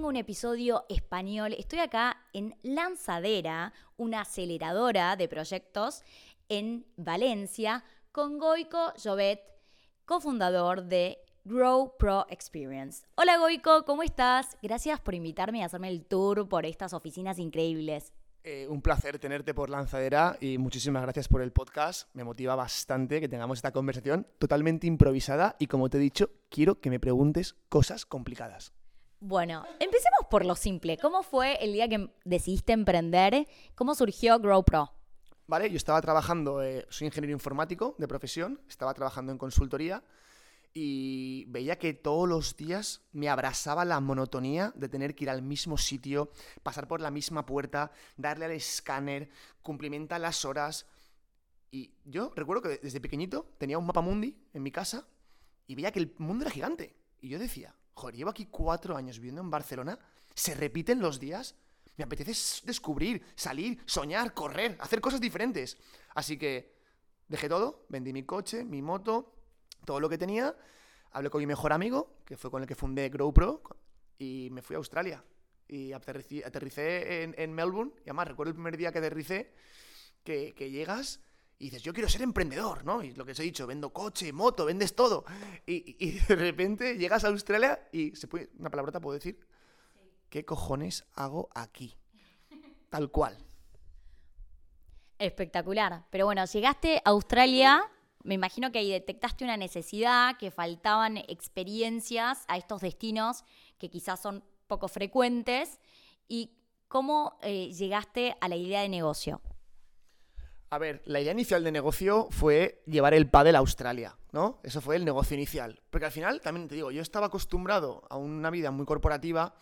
tengo un episodio español. Estoy acá en Lanzadera, una aceleradora de proyectos en Valencia, con Goiko Llobet, cofundador de Grow Pro Experience. Hola Goiko, ¿cómo estás? Gracias por invitarme a hacerme el tour por estas oficinas increíbles. Un placer tenerte por Lanzadera y muchísimas gracias por el podcast. Me motiva bastante que tengamos esta conversación totalmente improvisada y, como te he dicho, quiero que me preguntes cosas complicadas. Bueno, empecemos por lo simple. ¿Cómo fue el día que decidiste emprender? ¿Cómo surgió Grow Pro? Vale, yo estaba trabajando, soy ingeniero informático de profesión, estaba trabajando en consultoría y veía que todos los días me abrasaba la monotonía de tener que ir al mismo sitio, pasar por la misma puerta, darle al escáner, cumplimentar las horas. Y yo recuerdo que desde pequeñito tenía un mapamundi en mi casa y veía que el mundo era gigante. Y yo decía, joder, llevo aquí 4 años viviendo en Barcelona, se repiten los días, me apetece descubrir, salir, soñar, correr, hacer cosas diferentes. Así que dejé todo, vendí mi coche, mi moto, todo lo que tenía, hablé con mi mejor amigo, que fue con el que fundé Grow Pro, y me fui a Australia. Y aterricé en Melbourne, y además recuerdo el primer día que aterricé, que llegas y dices, yo quiero ser emprendedor, ¿no? Y lo que os he dicho, vendo coche, moto, vendes todo. Y de repente llegas a Australia y, ¿se puede, una palabrota puedo decir? Sí. ¿Qué cojones hago aquí? Tal cual. Espectacular. Pero bueno, llegaste a Australia. Me imagino que ahí detectaste una necesidad, que faltaban experiencias a estos destinos que quizás son poco frecuentes. ¿Y cómo llegaste a la idea de negocio? A ver, la idea inicial de negocio fue llevar el pádel a Australia, ¿no? Eso fue el negocio inicial. Porque al final, también te digo, yo estaba acostumbrado a una vida muy corporativa,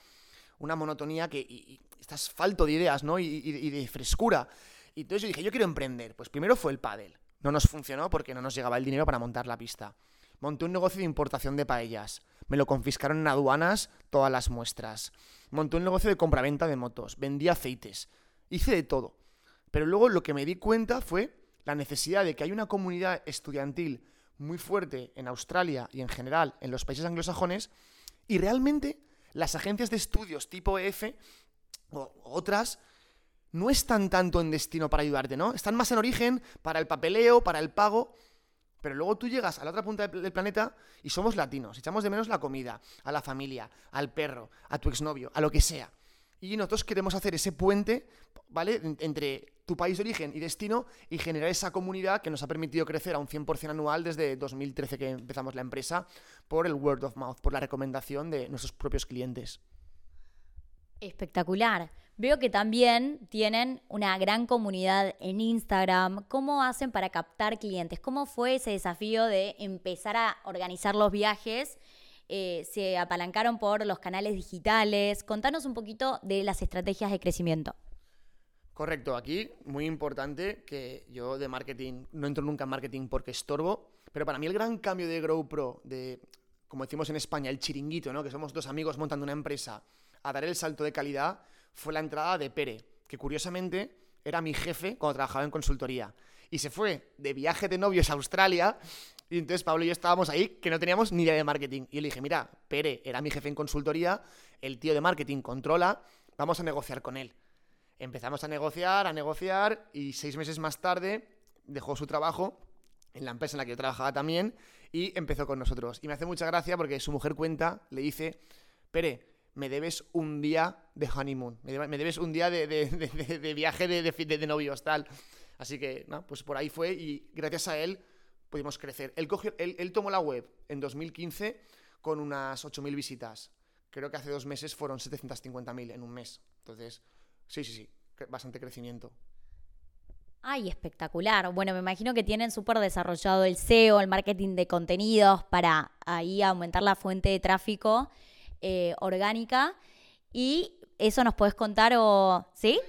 una monotonía que estás falto de ideas, ¿no? Y de frescura. Y entonces yo dije, yo quiero emprender. Pues primero fue el pádel. No nos funcionó porque no nos llegaba el dinero para montar la pista. Monté un negocio de importación de paellas. Me lo confiscaron en aduanas todas las muestras. Monté un negocio de compraventa de motos. Vendí aceites. Hice de todo. Pero luego lo que me di cuenta fue la necesidad de que hay una comunidad estudiantil muy fuerte en Australia y en general en los países anglosajones, y realmente las agencias de estudios tipo EF o otras no están tanto en destino para ayudarte, ¿no? Están más en origen, para el papeleo, para el pago. Pero luego tú llegas a la otra punta del planeta y somos latinos. Echamos de menos la comida, a la familia, al perro, a tu exnovio, a lo que sea. Y nosotros queremos hacer ese puente, ¿vale?, entre tu país de origen y destino y generar esa comunidad que nos ha permitido crecer a un 100% anual desde 2013 que empezamos la empresa, por el word of mouth, por la recomendación de nuestros propios clientes. Espectacular. Veo que también tienen una gran comunidad en Instagram. ¿Cómo hacen para captar clientes? ¿Cómo fue ese desafío de empezar a organizar los viajes? Se apalancaron por los canales digitales. Contanos un poquito de las estrategias de crecimiento. Correcto. Aquí, muy importante, que yo de marketing, no entro nunca en marketing porque estorbo, pero para mí el gran cambio de Grow Pro, de, como decimos en España, el chiringuito, ¿no?, que somos 2 amigos montando una empresa, a dar el salto de calidad, fue la entrada de Pere, que curiosamente era mi jefe cuando trabajaba en consultoría. Y se fue de viaje de novios a Australia, y entonces Pablo y yo estábamos ahí, que no teníamos ni idea de marketing. Y yo le dije, mira, Pere era mi jefe en consultoría, el tío de marketing controla, vamos a negociar con él. Empezamos a negociar, y 6 meses más tarde dejó su trabajo en la empresa en la que yo trabajaba también, y empezó con nosotros. Y me hace mucha gracia porque su mujer cuenta, le dice, Pere, me debes un día de honeymoon, me debes un día de viaje de novios, tal. Así que, no, pues por ahí fue, y gracias a él pudimos crecer. Él tomó la web en 2015 con unas 8.000 visitas. Creo que hace 2 meses fueron 750.000 en un mes. Entonces, sí, bastante crecimiento. ¡Ay, espectacular! Bueno, me imagino que tienen súper desarrollado el SEO, el marketing de contenidos, para ahí aumentar la fuente de tráfico orgánica, y eso nos puedes contar, o ¿sí?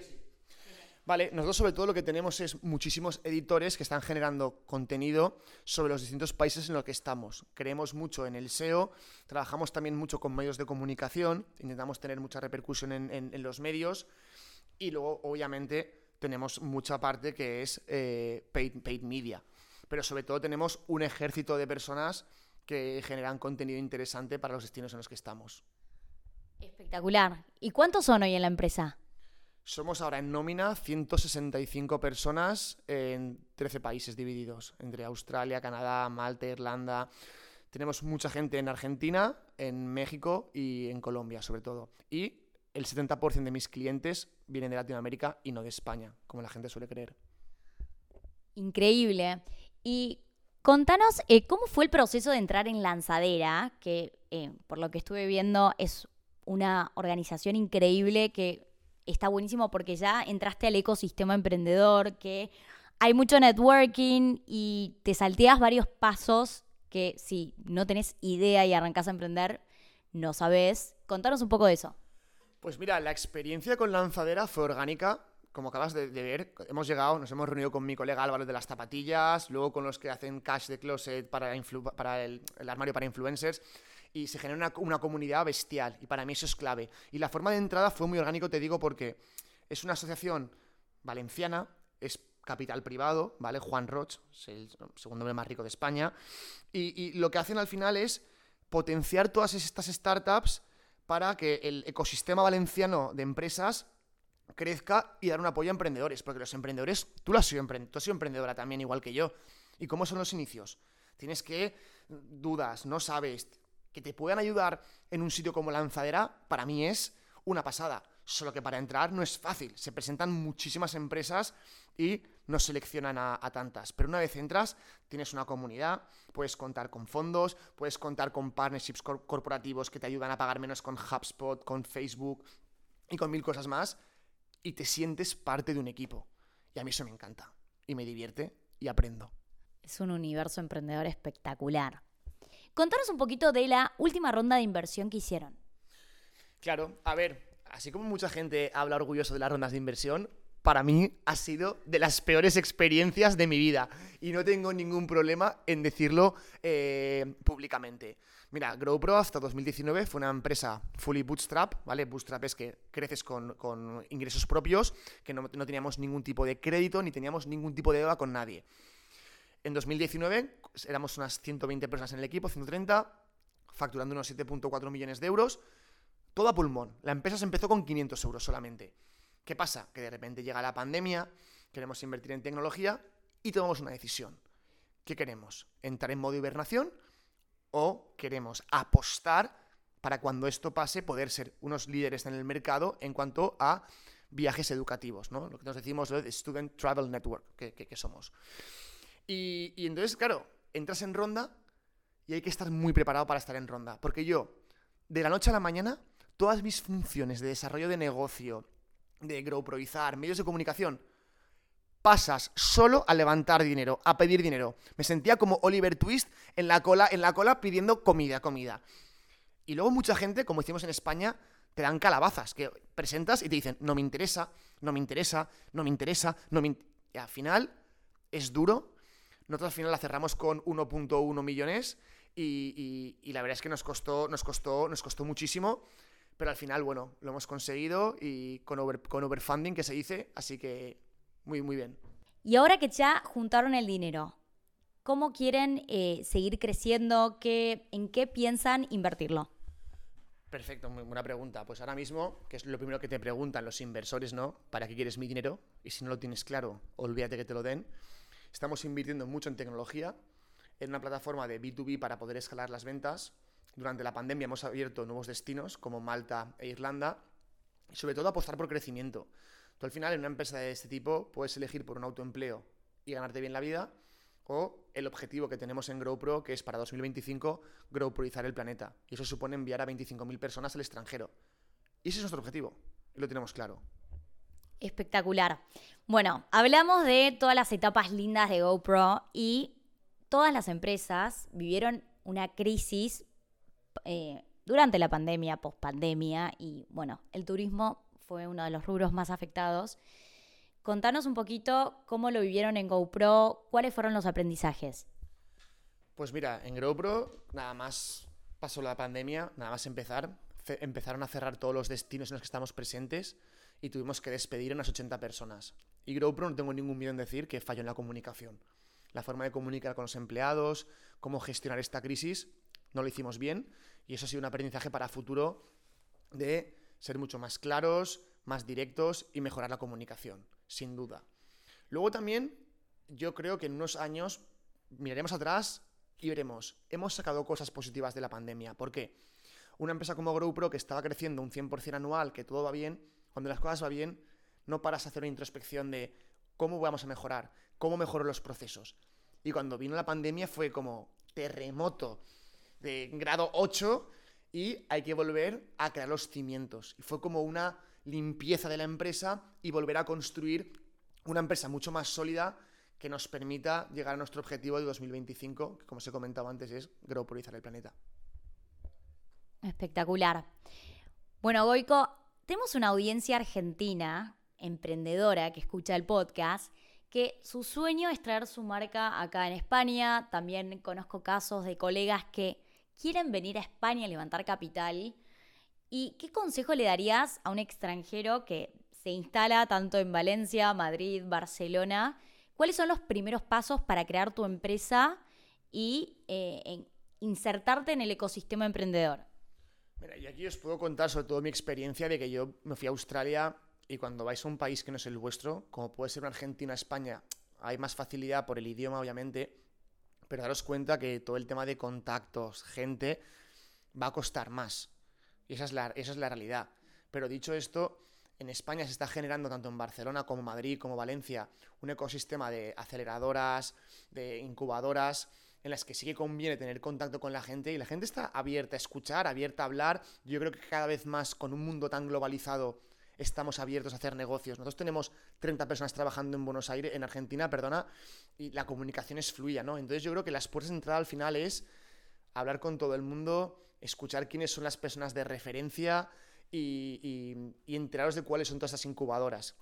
Vale, nosotros sobre todo lo que tenemos es muchísimos editores que están generando contenido sobre los distintos países en los que estamos. Creemos mucho en el SEO, trabajamos también mucho con medios de comunicación, intentamos tener mucha repercusión en los medios, y luego obviamente tenemos mucha parte que es paid media, pero sobre todo tenemos un ejército de personas que generan contenido interesante para los destinos en los que estamos. Espectacular. ¿Y cuántos son hoy en la empresa? Somos ahora en nómina 165 personas en 13 países divididos, entre Australia, Canadá, Malta, Irlanda. Tenemos mucha gente en Argentina, en México y en Colombia, sobre todo. Y el 70% de mis clientes vienen de Latinoamérica y no de España, como la gente suele creer. Increíble. Y contanos, ¿cómo fue el proceso de entrar en Lanzadera? Que, por lo que estuve viendo, es una organización increíble que... Está buenísimo porque ya entraste al ecosistema emprendedor, que hay mucho networking y te salteas varios pasos que si no tenés idea y arrancás a emprender, no sabés. Contanos un poco de eso. Pues mira, la experiencia con Lanzadera fue orgánica. Como acabas de ver, hemos llegado, nos hemos reunido con mi colega Álvaro de las Zapatillas, luego con los que hacen cash de closet para el armario para influencers... Y se genera una comunidad bestial, y para mí eso es clave. Y la forma de entrada fue muy orgánico, te digo, porque es una asociación valenciana, es capital privado, ¿vale? Juan Roch, es el segundo hombre más rico de España. Y lo que hacen al final es potenciar todas estas startups para que el ecosistema valenciano de empresas crezca y dar un apoyo a emprendedores. Porque los emprendedores, tú has sido emprendedora también, igual que yo. ¿Y cómo son los inicios? Tienes que dudas, no sabes... Que te puedan ayudar en un sitio como Lanzadera, para mí es una pasada. Solo que para entrar no es fácil. Se presentan muchísimas empresas y no seleccionan a tantas. Pero una vez entras, tienes una comunidad, puedes contar con fondos, puedes contar con partnerships corporativos que te ayudan a pagar menos con HubSpot, con Facebook y con mil cosas más. Y te sientes parte de un equipo. Y a mí eso me encanta. Y me divierte y aprendo. Es un universo emprendedor espectacular. Contanos un poquito de la última ronda de inversión que hicieron. Claro, a ver, así como mucha gente habla orgulloso de las rondas de inversión, para mí ha sido de las peores experiencias de mi vida y no tengo ningún problema en decirlo públicamente. Mira, Grow Pro hasta 2019 fue una empresa fully bootstrap, ¿vale? Bootstrap es que creces con ingresos propios, que no teníamos ningún tipo de crédito ni teníamos ningún tipo de deuda con nadie. En 2019 éramos unas 120 personas en el equipo, 130, facturando unos 7.4 millones de euros, todo a pulmón. La empresa se empezó con 500 euros solamente. ¿Qué pasa? Que de repente llega la pandemia, queremos invertir en tecnología y tomamos una decisión. ¿Qué queremos? ¿Entrar en modo hibernación o queremos apostar para cuando esto pase poder ser unos líderes en el mercado en cuanto a viajes educativos, ¿no? Lo que nos decimos de Student Travel Network, que somos. Y entonces, claro, entras en ronda y hay que estar muy preparado para estar en ronda. Porque yo, de la noche a la mañana, todas mis funciones de desarrollo de negocio, de growproizar, medios de comunicación, pasas solo a levantar dinero, a pedir dinero. Me sentía como Oliver Twist en la cola pidiendo comida. Y luego mucha gente, como hicimos en España, te dan calabazas, que presentas y te dicen, no me interesa. Y al final, es duro. Nosotros al final la cerramos con 1.1 millones y la verdad es que nos costó muchísimo, pero al final, bueno, lo hemos conseguido y con overfunding que se dice, así que muy, muy bien. Y ahora que ya juntaron el dinero, ¿cómo quieren seguir creciendo? ¿En qué piensan invertirlo? Perfecto, muy buena pregunta. Pues ahora mismo, que es lo primero que te preguntan los inversores, ¿no? ¿Para qué quieres mi dinero? Y si no lo tienes claro, olvídate que te lo den. Estamos invirtiendo mucho en tecnología, en una plataforma de B2B para poder escalar las ventas. Durante la pandemia hemos abierto nuevos destinos como Malta e Irlanda y sobre todo apostar por crecimiento. Tú al final en una empresa de este tipo puedes elegir por un autoempleo y ganarte bien la vida o el objetivo que tenemos en Grow Pro, que es para 2025 growproizar el planeta. Y eso supone enviar a 25.000 personas al extranjero. Y ese es nuestro objetivo y lo tenemos claro. Espectacular. Bueno, hablamos de todas las etapas lindas de GoPro y todas las empresas vivieron una crisis durante la pandemia, pospandemia y, bueno, el turismo fue uno de los rubros más afectados. Contanos un poquito cómo lo vivieron en GoPro, cuáles fueron los aprendizajes. Pues mira, en GoPro nada más pasó la pandemia, nada más empezaron a cerrar todos los destinos en los que estamos presentes. Y tuvimos que despedir a unas 80 personas. Y GrowPro no tengo ningún miedo en decir que falló en la comunicación. La forma de comunicar con los empleados, cómo gestionar esta crisis, no lo hicimos bien. Y eso ha sido un aprendizaje para futuro de ser mucho más claros, más directos y mejorar la comunicación, sin duda. Luego también, yo creo que en unos años miraremos atrás y veremos, hemos sacado cosas positivas de la pandemia. ¿Por qué? Una empresa como Grow Pro, que estaba creciendo un 100% anual, que todo va bien, cuando las cosas van bien, no paras a hacer una introspección de cómo vamos a mejorar, cómo mejoro los procesos. Y cuando vino la pandemia fue como terremoto de grado 8 y hay que volver a crear los cimientos. Y fue como una limpieza de la empresa y volver a construir una empresa mucho más sólida que nos permita llegar a nuestro objetivo de 2025, que como os he comentado antes es growproizar el planeta. Espectacular. Bueno, Goiko, tenemos una audiencia argentina, emprendedora, que escucha el podcast, que su sueño es traer su marca acá en España. También conozco casos de colegas que quieren venir a España a levantar capital. ¿Y qué consejo le darías a un extranjero que se instala tanto en Valencia, Madrid, Barcelona? ¿Cuáles son los primeros pasos para crear tu empresa y insertarte en el ecosistema emprendedor? Mira, y aquí os puedo contar sobre todo mi experiencia de que yo me fui a Australia, y cuando vais a un país que no es el vuestro, como puede ser una Argentina o España, hay más facilidad por el idioma, obviamente, pero daros cuenta que todo el tema de contactos, gente, va a costar más. Y esa es la realidad. Pero dicho esto, en España se está generando, tanto en Barcelona como Madrid, como Valencia, un ecosistema de aceleradoras, de incubadoras, en las que sí que conviene tener contacto con la gente, y la gente está abierta a escuchar, abierta a hablar. Yo creo que cada vez más, con un mundo tan globalizado, estamos abiertos a hacer negocios. Nosotros tenemos 30 personas trabajando en Buenos Aires, en Argentina, perdona, y la comunicación es fluida, ¿no? Entonces yo creo que las puertas de entrada al final es hablar con todo el mundo, escuchar quiénes son las personas de referencia y enteraros de cuáles son todas estas incubadoras.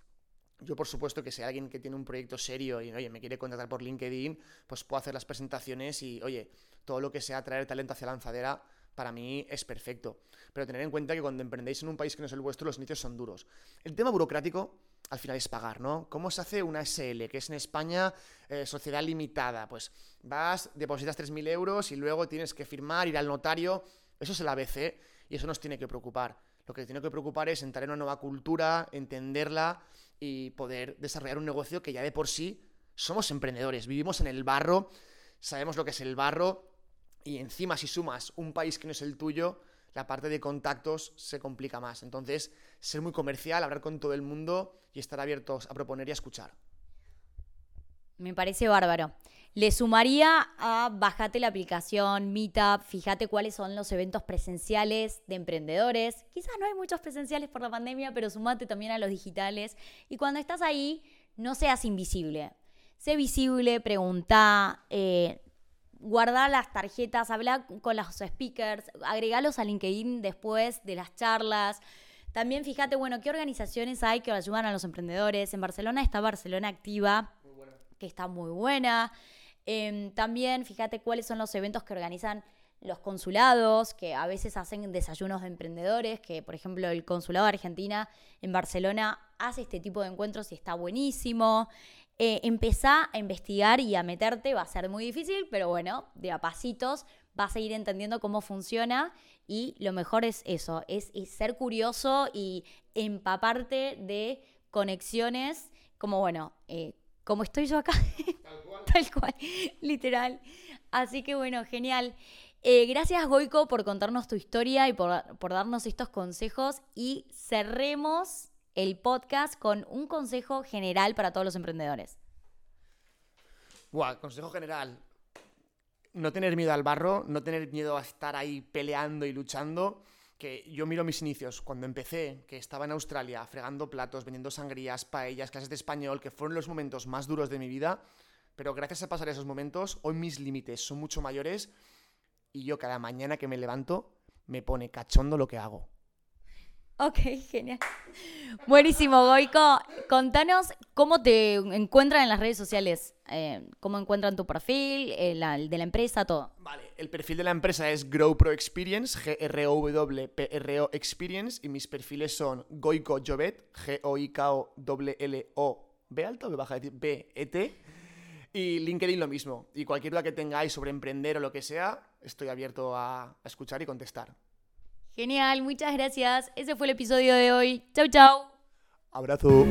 Yo, por supuesto, que si hay alguien que tiene un proyecto serio y, oye, me quiere contratar por LinkedIn, pues puedo hacer las presentaciones y, oye, todo lo que sea traer talento hacia Lanzadera, para mí es perfecto. Pero tener en cuenta que cuando emprendéis en un país que no es el vuestro, los inicios son duros. El tema burocrático, al final, es pagar, ¿no? ¿Cómo se hace una SL, que es en España sociedad limitada? Pues vas, depositas 3.000 euros y luego tienes que firmar, ir al notario. Eso es el ABC y eso nos tiene que preocupar. Lo que tiene que preocupar es entrar en una nueva cultura, entenderla y poder desarrollar un negocio, que ya de por sí somos emprendedores, vivimos en el barro, sabemos lo que es el barro, y encima si sumas un país que no es el tuyo, la parte de contactos se complica más. Entonces, ser muy comercial, hablar con todo el mundo y estar abiertos a proponer y a escuchar. Me parece bárbaro. Le sumaría a bájate la aplicación Meetup, fíjate cuáles son los eventos presenciales de emprendedores. Quizás no hay muchos presenciales por la pandemia, pero sumate también a los digitales. Y cuando estás ahí, no seas invisible. Sé visible, preguntá, guardá las tarjetas, habla con los speakers, agregalos a LinkedIn después de las charlas. También fíjate, bueno, qué organizaciones hay que ayudan a los emprendedores. En Barcelona está Barcelona Activa, que está muy buena. También fíjate cuáles son los eventos que organizan los consulados, que a veces hacen desayunos de emprendedores, que por ejemplo el consulado de Argentina en Barcelona hace este tipo de encuentros y está buenísimo. Empezá a investigar y a meterte, va a ser muy difícil, pero bueno, de a pasitos vas a ir entendiendo cómo funciona, y lo mejor es eso, es ser curioso y empaparte de conexiones, como bueno, como estoy yo acá, tal cual, literal. Así que bueno, genial. Gracias, Goiko, por contarnos tu historia y por darnos estos consejos. Y cerremos el podcast con un consejo general para todos los emprendedores. Buah, consejo general. No tener miedo al barro, no tener miedo a estar ahí peleando y luchando. Que yo miro mis inicios, cuando empecé, que estaba en Australia fregando platos, vendiendo sangrías, paellas, clases de español, que fueron los momentos más duros de mi vida, pero gracias a pasar esos momentos, hoy mis límites son mucho mayores, y yo cada mañana que me levanto me pone cachondo lo que hago. Ok, genial. Buenísimo, Goiko. Contanos cómo te encuentran en las redes sociales. Cómo encuentran tu perfil, el de la empresa, todo. Vale, el perfil de la empresa es Grow Pro Experience, G-R-O-W-P-R-O Experience, y mis perfiles son Goiko Llobet, G-O-I-K-O-L-L-O-B alto, B-E-T, y LinkedIn lo mismo. Y cualquier duda que tengáis sobre emprender o lo que sea, estoy abierto a escuchar y contestar. Genial, muchas gracias. Ese fue el episodio de hoy. Chau, chau. Abrazo.